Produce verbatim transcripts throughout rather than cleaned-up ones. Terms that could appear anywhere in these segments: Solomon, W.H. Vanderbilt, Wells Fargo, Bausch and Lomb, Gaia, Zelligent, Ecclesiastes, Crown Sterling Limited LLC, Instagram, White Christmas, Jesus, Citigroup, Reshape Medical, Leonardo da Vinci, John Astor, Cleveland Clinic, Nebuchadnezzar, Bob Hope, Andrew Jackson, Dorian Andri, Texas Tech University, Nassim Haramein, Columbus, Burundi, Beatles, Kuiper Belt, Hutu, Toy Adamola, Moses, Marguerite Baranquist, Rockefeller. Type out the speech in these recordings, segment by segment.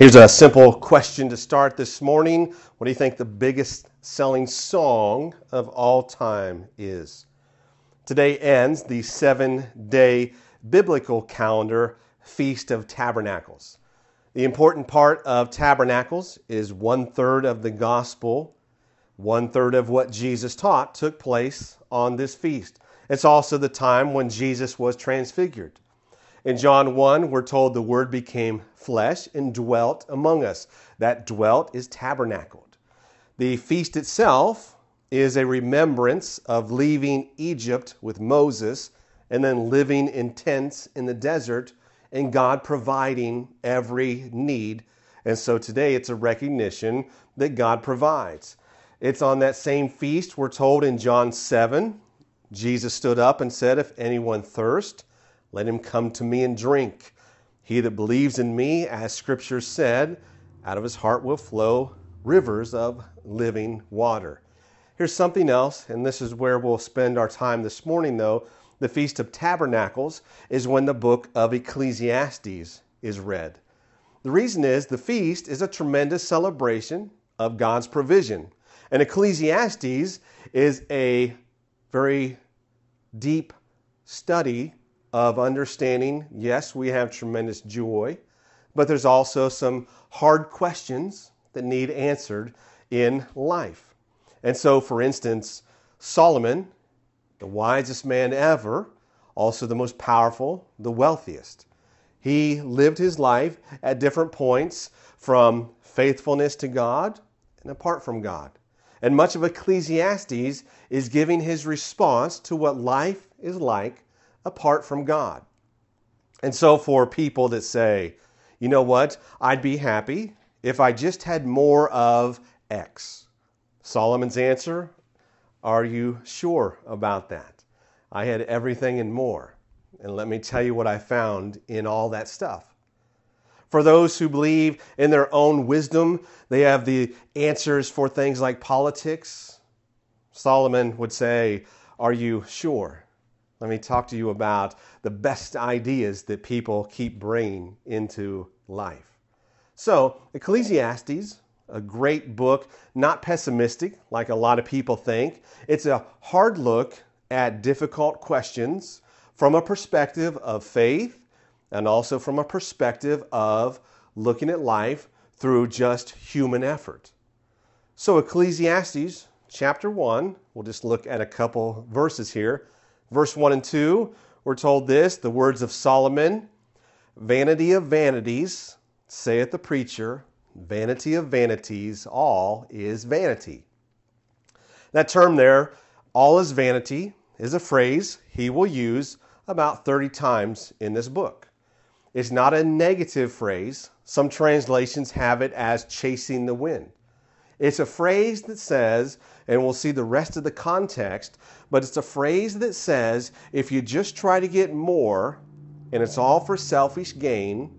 Here's a simple question to start this morning. What do you think the biggest selling song of all time is? Today ends the seven-day biblical calendar, Feast of Tabernacles. The important part of Tabernacles is one-third of the gospel. One-third of what Jesus taught took place on this feast. It's also the time when Jesus was transfigured. In John one, we're told the Word became flesh and dwelt among us. That dwelt is tabernacled. The feast itself is a remembrance of leaving Egypt with Moses and then living in tents in the desert and God providing every need. And so today it's a recognition that God provides. It's on that same feast, we're told in John seven, Jesus stood up and said, "If anyone thirst, let him come to me and drink. He that believes in me, as Scripture said, out of his heart will flow rivers of living water." Here's something else, and this is where we'll spend our time this morning, though. The Feast of Tabernacles is when the book of Ecclesiastes is read. The reason is the feast is a tremendous celebration of God's provision. And Ecclesiastes is a very deep study of understanding. Yes, we have tremendous joy, but there's also some hard questions that need answered in life. And so, for instance, Solomon, the wisest man ever, also the most powerful, the wealthiest. He lived his life at different points from faithfulness to God and apart from God. And much of Ecclesiastes is giving his response to what life is like apart from God. And so for people that say, you know what, I'd be happy if I just had more of X. Solomon's answer, are you sure about that? I had everything and more. And let me tell you what I found in all that stuff. For those who believe in their own wisdom, they have the answers for things like politics. Solomon would say, are you sure? Let me talk to you about the best ideas that people keep bringing into life. So, Ecclesiastes, a great book, not pessimistic like a lot of people think. It's a hard look at difficult questions from a perspective of faith and also from a perspective of looking at life through just human effort. So, Ecclesiastes chapter one, we'll just look at a couple verses here. Verse one and two, we're told this, the words of Solomon, "Vanity of vanities, saith the preacher, vanity of vanities, all is vanity." That term there, all is vanity, is a phrase he will use about thirty times in this book. It's not a negative phrase. Some translations have it as chasing the wind. It's a phrase that says, and we'll see the rest of the context, but it's a phrase that says, if you just try to get more, and it's all for selfish gain,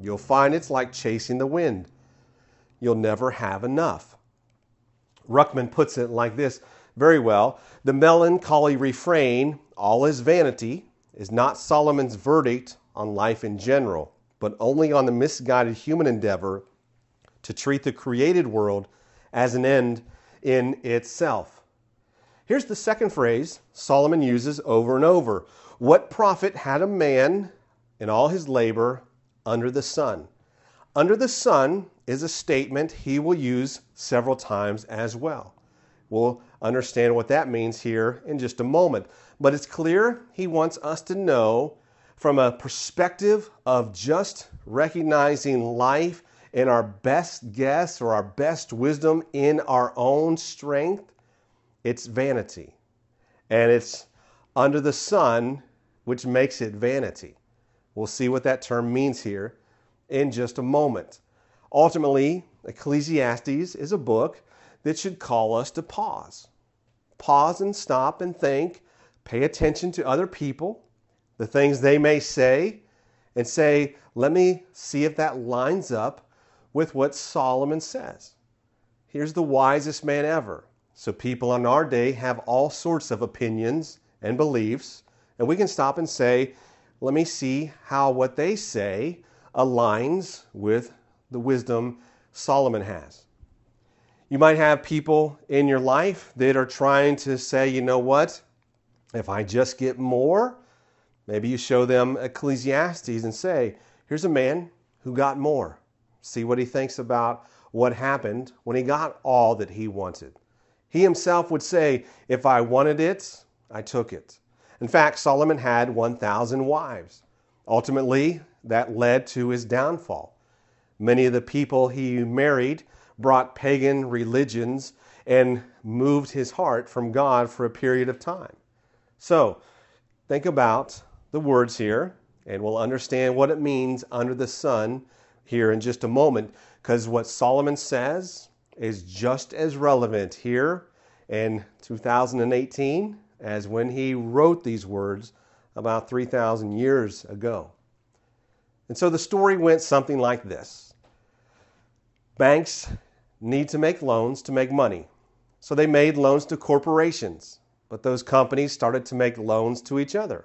you'll find it's like chasing the wind. You'll never have enough. Ruckman puts it like this very well. The melancholy refrain, all is vanity, is not Solomon's verdict on life in general, but only on the misguided human endeavor to treat the created world as an end in itself. Here's the second phrase Solomon uses over and over. What profit had a man in all his labor under the sun? Under the sun is a statement he will use several times as well. We'll understand what that means here in just a moment. But it's clear he wants us to know from a perspective of just recognizing life in our best guess or our best wisdom in our own strength, it's vanity. And it's under the sun, which makes it vanity. We'll see what that term means here in just a moment. Ultimately, Ecclesiastes is a book that should call us to pause. Pause and stop and think. Pay attention to other people, the things they may say, and say, let me see if that lines up with what Solomon says. Here's the wisest man ever. So people in our day have all sorts of opinions and beliefs, and we can stop and say, let me see how what they say aligns with the wisdom Solomon has. You might have people in your life that are trying to say, you know what, if I just get more, maybe you show them Ecclesiastes and say, here's a man who got more. See what he thinks about what happened when he got all that he wanted. He himself would say, if I wanted it, I took it. In fact, Solomon had one thousand wives. Ultimately, that led to his downfall. Many of the people he married brought pagan religions and moved his heart from God for a period of time. So, think about the words here, and we'll understand what it means under the sun here in just a moment, because what Solomon says is just as relevant here in two thousand eighteen as when he wrote these words about three thousand years ago. And so the story went something like this. Banks need to make loans to make money. So they made loans to corporations, but those companies started to make loans to each other.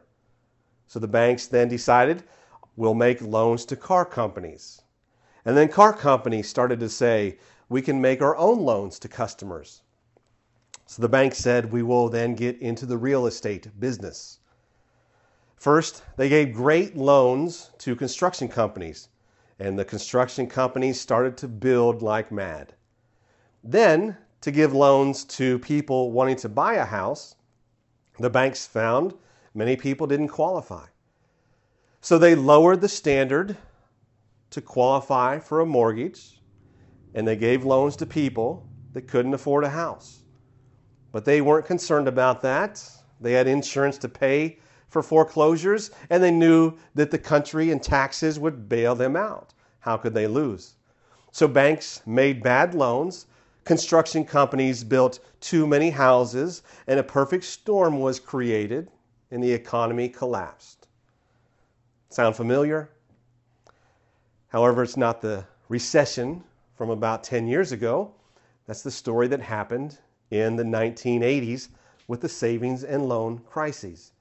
So the banks then decided, we'll make loans to car companies. And then car companies started to say, we can make our own loans to customers. So the bank said, we will then get into the real estate business. First, they gave great loans to construction companies, and the construction companies started to build like mad. Then, to give loans to people wanting to buy a house, the banks found many people didn't qualify. So they lowered the standard to qualify for a mortgage, and they gave loans to people that couldn't afford a house. But they weren't concerned about that. They had insurance to pay for foreclosures, and they knew that the country and taxes would bail them out. How could they lose? So banks made bad loans, construction companies built too many houses, and a perfect storm was created, and the economy collapsed. Sound familiar? However, it's not the recession from about ten years ago. That's the story that happened in the nineteen eighties with the savings and loan crises.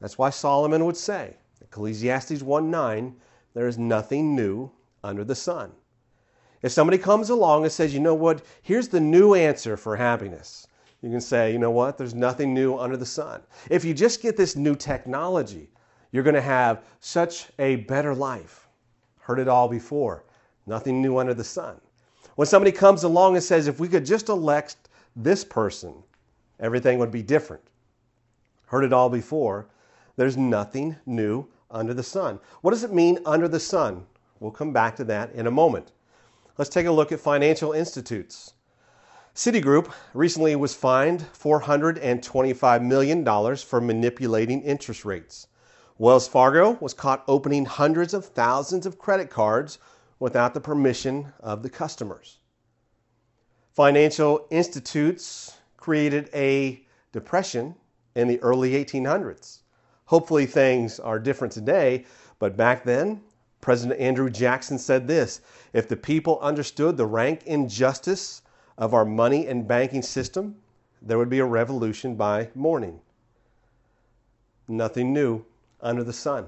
That's why Solomon would say, Ecclesiastes one nine, there is nothing new under the sun. If somebody comes along and says, you know what, here's the new answer for happiness. You can say, you know what, there's nothing new under the sun. If you just get this new technology, you're going to have such a better life. Heard it all before. Nothing new under the sun. When somebody comes along and says, if we could just elect this person, everything would be different. Heard it all before. There's nothing new under the sun. What does it mean under the sun? We'll come back to that in a moment. Let's take a look at financial institutes. Citigroup recently was fined four hundred twenty-five million dollars for manipulating interest rates. Wells Fargo was caught opening hundreds of thousands of credit cards without the permission of the customers. Financial institutes created a depression in the early eighteen hundreds. Hopefully things are different today, but back then, President Andrew Jackson said this, if the people understood the rank injustice of our money and banking system, there would be a revolution by morning. Nothing new under the sun.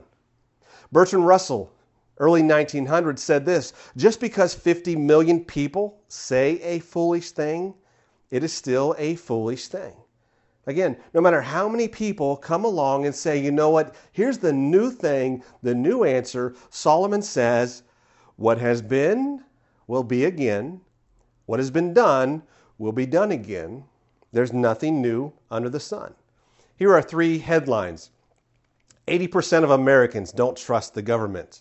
Bertrand Russell, early nineteen hundreds, said this, just because fifty million people say a foolish thing, it is still a foolish thing. Again, no matter how many people come along and say, you know what, here's the new thing, the new answer. Solomon says, what has been will be again. What has been done will be done again. There's nothing new under the sun. Here are three headlines. eighty percent of Americans don't trust the government.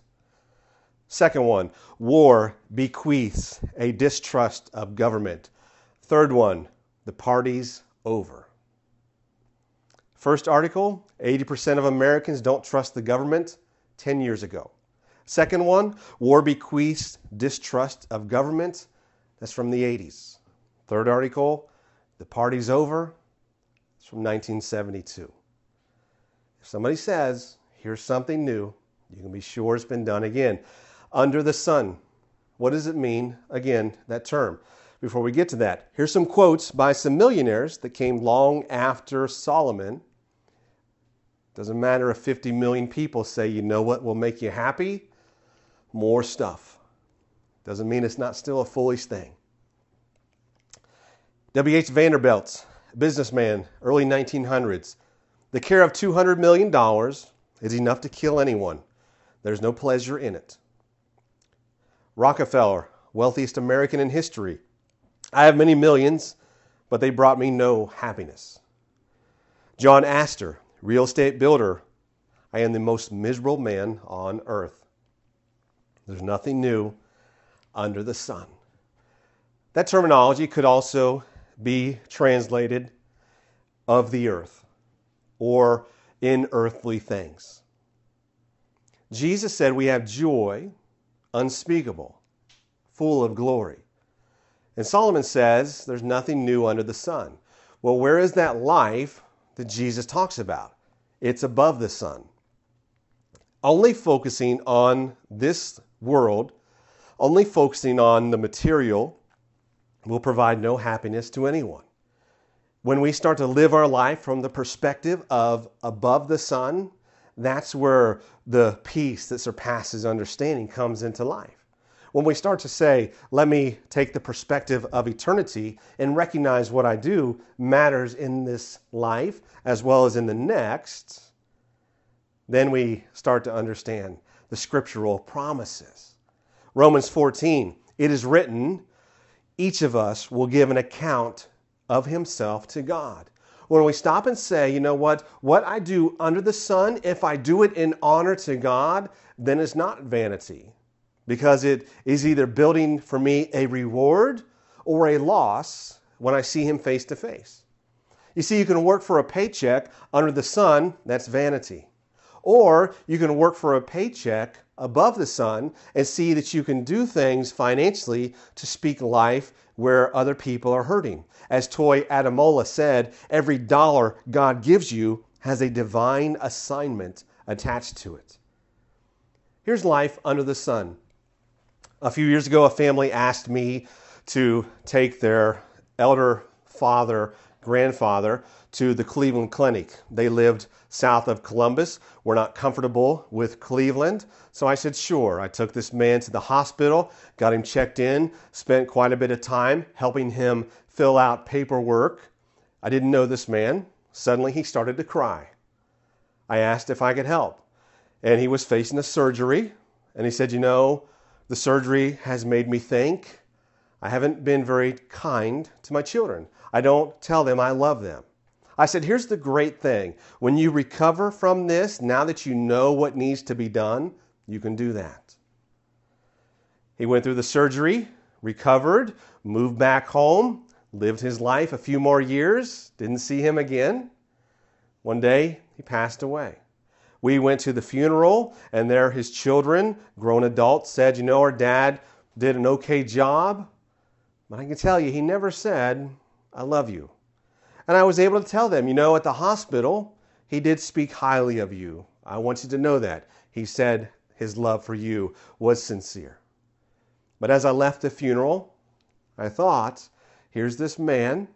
Second one, war bequeaths a distrust of government. Third one, the party's over. First article, eighty percent of Americans don't trust the government ten years ago. Second one, war bequeaths distrust of government. That's from the eighties. Third article, the party's over. It's from nineteen seventy-two. If somebody says, here's something new, you can be sure it's been done again. Under the sun. What does it mean? Again, that term. Before we get to that, here's some quotes by some millionaires that came long after Solomon. Doesn't matter if fifty million people say, you know what will make you happy? More stuff. Doesn't mean it's not still a foolish thing. W H Vanderbilt, businessman, early nineteen hundreds. The care of two hundred million dollars is enough to kill anyone. There's no pleasure in it. Rockefeller, wealthiest American in history. I have many millions, but they brought me no happiness. John Astor, real estate builder. I am the most miserable man on earth. There's nothing new under the sun. That terminology could also be translated of the earth or in earthly things. Jesus said we have joy unspeakable, full of glory. And Solomon says there's nothing new under the sun. Well, where is that life that Jesus talks about? It's above the sun. Only focusing on this world, only focusing on the material, will provide no happiness to anyone. When we start to live our life from the perspective of above the sun, that's where the peace that surpasses understanding comes into life. When we start to say, let me take the perspective of eternity and recognize what I do matters in this life as well as in the next, then we start to understand the scriptural promises. Romans fourteen, it is written, each of us will give an account of himself to God. When we stop and say, you know what, what I do under the sun, if I do it in honor to God, then it's not vanity, because it is either building for me a reward or a loss when I see him face to face. You see, you can work for a paycheck under the sun, that's vanity. Or you can work for a paycheck above the sun and see that you can do things financially to speak life where other people are hurting. As Toy Adamola said, every dollar God gives you has a divine assignment attached to it. Here's life under the sun. A few years ago, a family asked me to take their elder father, grandfather, to the Cleveland Clinic. They lived south of Columbus. We're not comfortable with Cleveland. So I said, sure. I took this man to the hospital, got him checked in, spent quite a bit of time helping him fill out paperwork. I didn't know this man. Suddenly he started to cry. I asked if I could help. And he was facing a surgery. And he said, you know, the surgery has made me think. I haven't been very kind to my children. I don't tell them I love them. I said, here's the great thing. When you recover from this, now that you know what needs to be done, you can do that. He went through the surgery, recovered, moved back home, lived his life a few more years, didn't see him again. One day, he passed away. We went to the funeral, and there his children, grown adults, said, you know, our dad did an okay job, but I can tell you, he never said, I love you. And I was able to tell them, you know, at the hospital, he did speak highly of you. I want you to know that. He said his love for you was sincere. But as I left the funeral, I thought, here's this man.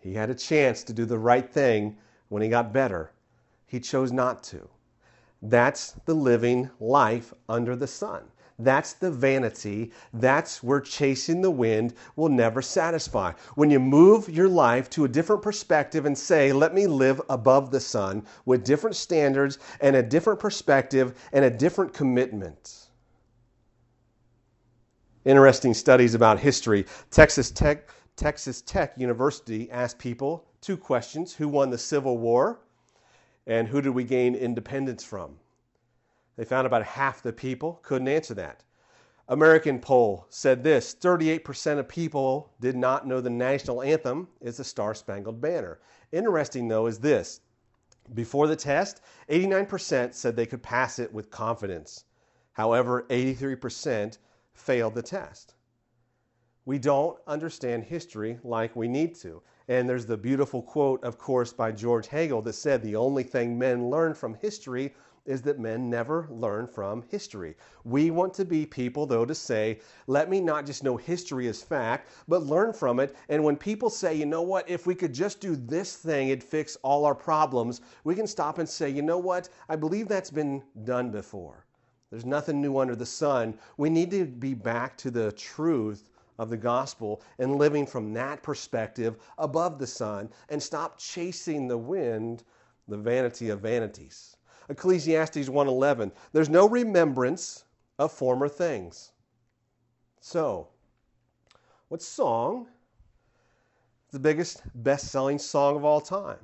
He had a chance to do the right thing when he got better. He chose not to. That's the living life under the sun. That's the vanity. That's where chasing the wind will never satisfy. When you move your life to a different perspective and say, let me live above the sun with different standards and a different perspective and a different commitment. Interesting studies about history. Texas Tech, Texas Tech University asked people two questions. Who won the Civil War? And who did we gain independence from? They found about half the people couldn't answer that. American poll said this, thirty-eight percent of people did not know the national anthem is the Star-Spangled Banner. Interesting, though, is this. Before the test, eighty-nine percent said they could pass it with confidence. However, eighty-three percent failed the test. We don't understand history like we need to. And there's the beautiful quote, of course, by George Hegel that said, the only thing men learn from history is that men never learn from history. We want to be people, though, to say, let me not just know history as fact, but learn from it. And when people say, you know what, if we could just do this thing, it'd fix all our problems, we can stop and say, you know what, I believe that's been done before. There's nothing new under the sun. We need to be back to the truth of the gospel and living from that perspective above the sun, and stop chasing the wind, the vanity of vanities. Ecclesiastes one eleven, there's no remembrance of former things. So, what song is the biggest, best-selling song of all time?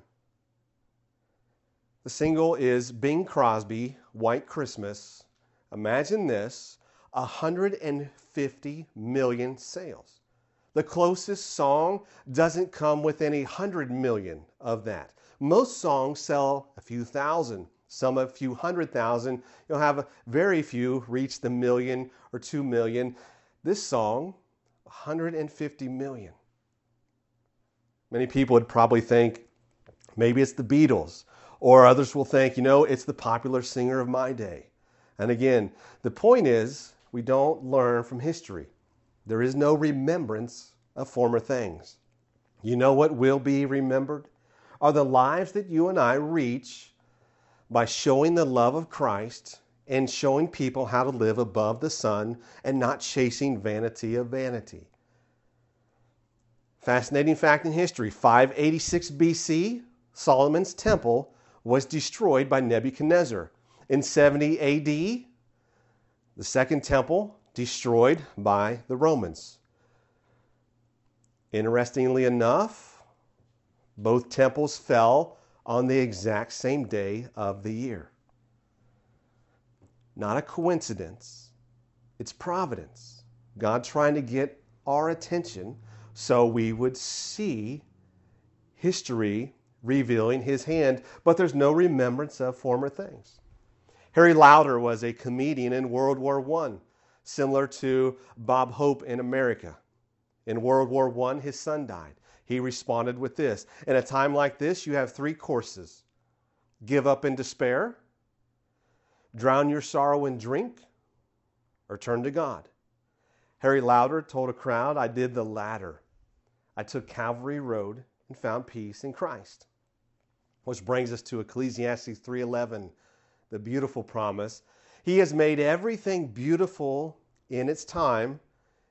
The single is Bing Crosby, White Christmas. Imagine this, one hundred fifty million sales. The closest song doesn't come within a hundred million of that. Most songs sell a few thousand, some a few hundred thousand. You'll have very few reach the million or two million. This song, one hundred fifty million. Many people would probably think maybe it's the Beatles, or others will think, you know, it's the popular singer of my day. And again, the point is, we don't learn from history. There is no remembrance of former things. You know what will be remembered? Are the lives that you and I reach by showing the love of Christ and showing people how to live above the sun and not chasing vanity of vanity. Fascinating fact in history, five eighty-six B C, Solomon's temple was destroyed by Nebuchadnezzar. In seventy A D, the second temple destroyed by the Romans. Interestingly enough, both temples fell on the exact same day of the year. Not a coincidence. It's providence. God trying to get our attention so we would see history revealing his hand, but there's no remembrance of former things. Harry Lauder was a comedian in World War One, similar to Bob Hope in America. In World War One, his son died. He responded with this. In a time like this, you have three courses. Give up in despair, drown your sorrow in drink, or turn to God. Harry Lauder told a crowd, I did the latter. I took Calvary Road and found peace in Christ. Which brings us to Ecclesiastes three eleven. The beautiful promise. He has made everything beautiful in its time.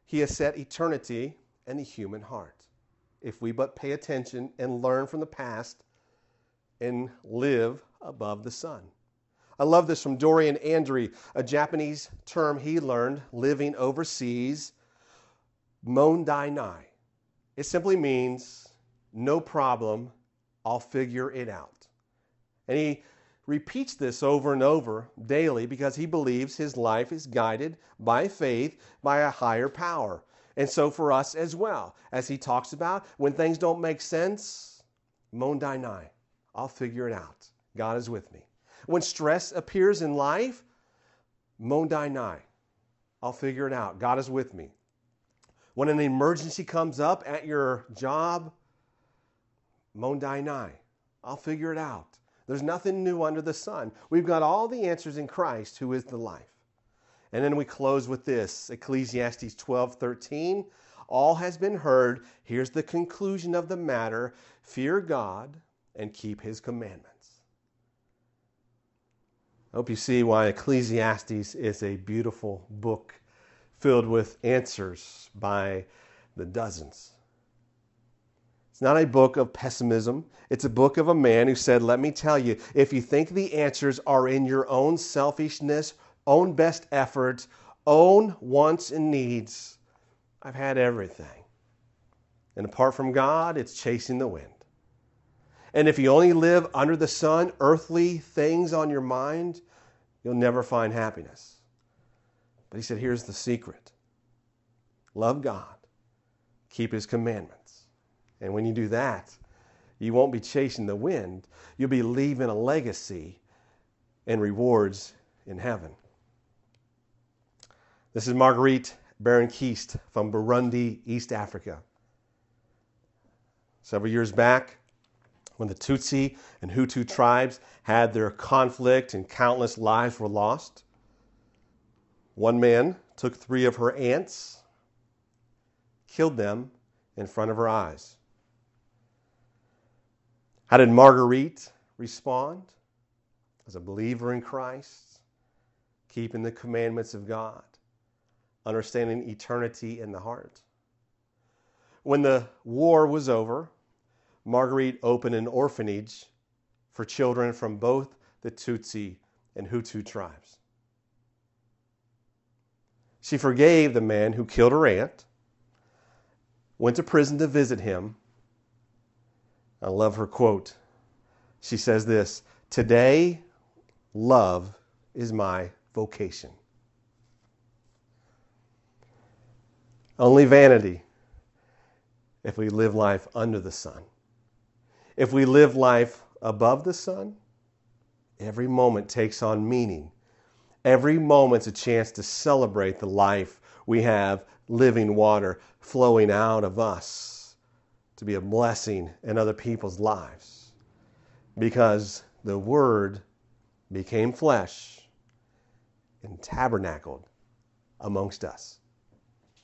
He has set eternity in the human heart. If we but pay attention and learn from the past and live above the sun. I love this from Dorian Andri, a Japanese term he learned living overseas, mondainai. It simply means no problem, I'll figure it out. And he repeats this over and over daily because he believes his life is guided by faith, by a higher power. And so for us as well, as he talks about, when things don't make sense, mondainai, I'll figure it out. God is with me. When stress appears in life, mondainai, I'll figure it out. God is with me. When an emergency comes up at your job, mondainai, I'll figure it out. There's nothing new under the sun. We've got all the answers in Christ, who is the life. And then we close with this, Ecclesiastes twelve thirteen. All has been heard. Here's the conclusion of the matter. Fear God and keep his commandments. I hope you see why Ecclesiastes is a beautiful book filled with answers by the dozens. It's not a book of pessimism. It's a book of a man who said, let me tell you, if you think the answers are in your own selfishness, own best efforts, own wants and needs, I've had everything. And apart from God, it's chasing the wind. And if you only live under the sun, earthly things on your mind, you'll never find happiness. But he said, here's the secret. Love God. Keep his commandments. And when you do that, you won't be chasing the wind. You'll be leaving a legacy and rewards in heaven. This is Marguerite Baranquist from Burundi, East Africa. Several years back, when the Tutsi and Hutu tribes had their conflict and countless lives were lost, one man took three of her aunts, killed them in front of her eyes. How did Marguerite respond? As a believer in Christ, keeping the commandments of God, understanding eternity in the heart. When the war was over, Marguerite opened an orphanage for children from both the Tutsi and Hutu tribes. She forgave the man who killed her aunt, went to prison to visit him. I love her quote. She says this, "Today, love is my vocation. Only vanity if we live life under the sun. If we live life above the sun, every moment takes on meaning. Every moment's a chance to celebrate the life we have, living water flowing out of us to be a blessing in other people's lives. Because the Word became flesh and tabernacled amongst us."